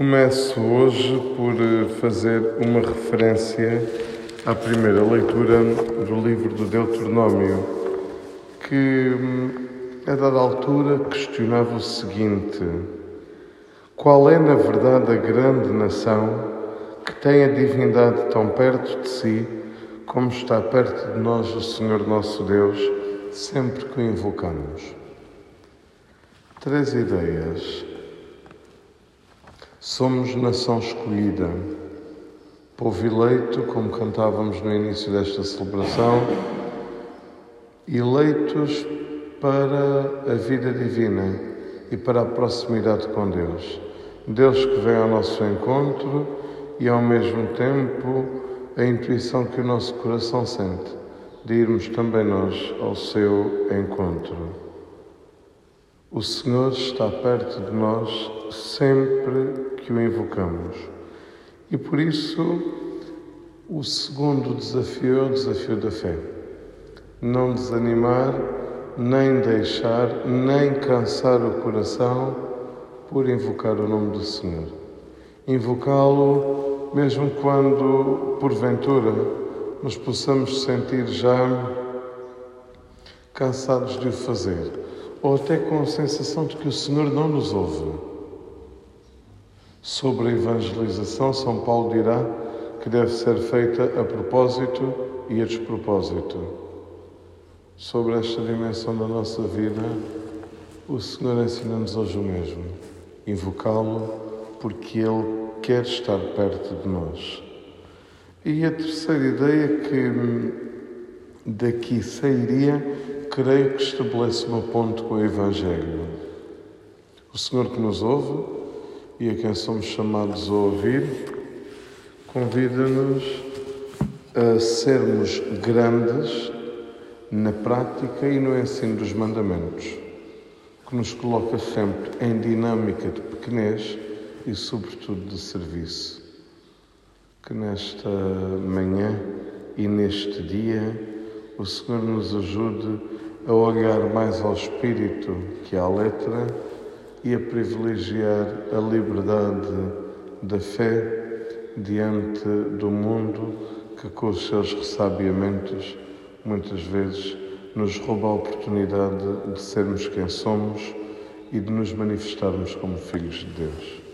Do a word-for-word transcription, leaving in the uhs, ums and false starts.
Começo hoje por fazer uma referência à primeira leitura do livro do Deuteronômio, que a dada altura questionava o seguinte: qual é, na verdade, a grande nação que tem a divindade tão perto de si como está perto de nós o Senhor nosso Deus, sempre que o invocamos? Três ideias. Somos nação escolhida, povo eleito, como cantávamos no início desta celebração, eleitos para a vida divina e para a proximidade com Deus. Deus que vem ao nosso encontro e, ao mesmo tempo, a intuição que o nosso coração sente de irmos também nós ao seu encontro. O Senhor está perto de nós sempre que o invocamos. E por isso, o segundo desafio é o desafio da fé. Não desanimar, nem deixar, nem cansar o coração por invocar o nome do Senhor. Invocá-lo mesmo quando, porventura, nos possamos sentir já cansados de o fazer, ou até com a sensação de que o Senhor não nos ouve. Sobre a evangelização, São Paulo dirá que deve ser feita a propósito e a despropósito. Sobre esta dimensão da nossa vida, o Senhor ensina-nos hoje o mesmo: invocá-lo porque Ele quer estar perto de nós. E a terceira ideia que daqui sairia, creio que estabelece uma ponte com o Evangelho. O Senhor que nos ouve e a quem somos chamados a ouvir, convida-nos a sermos grandes na prática e no ensino dos mandamentos, que nos coloca sempre em dinâmica de pequenez e, sobretudo, de serviço. Que nesta manhã e neste dia o Senhor nos ajude a olhar mais ao espírito que à letra e a privilegiar a liberdade da fé diante do mundo que, com os seus ressabiamentos, muitas vezes nos rouba a oportunidade de sermos quem somos e de nos manifestarmos como filhos de Deus.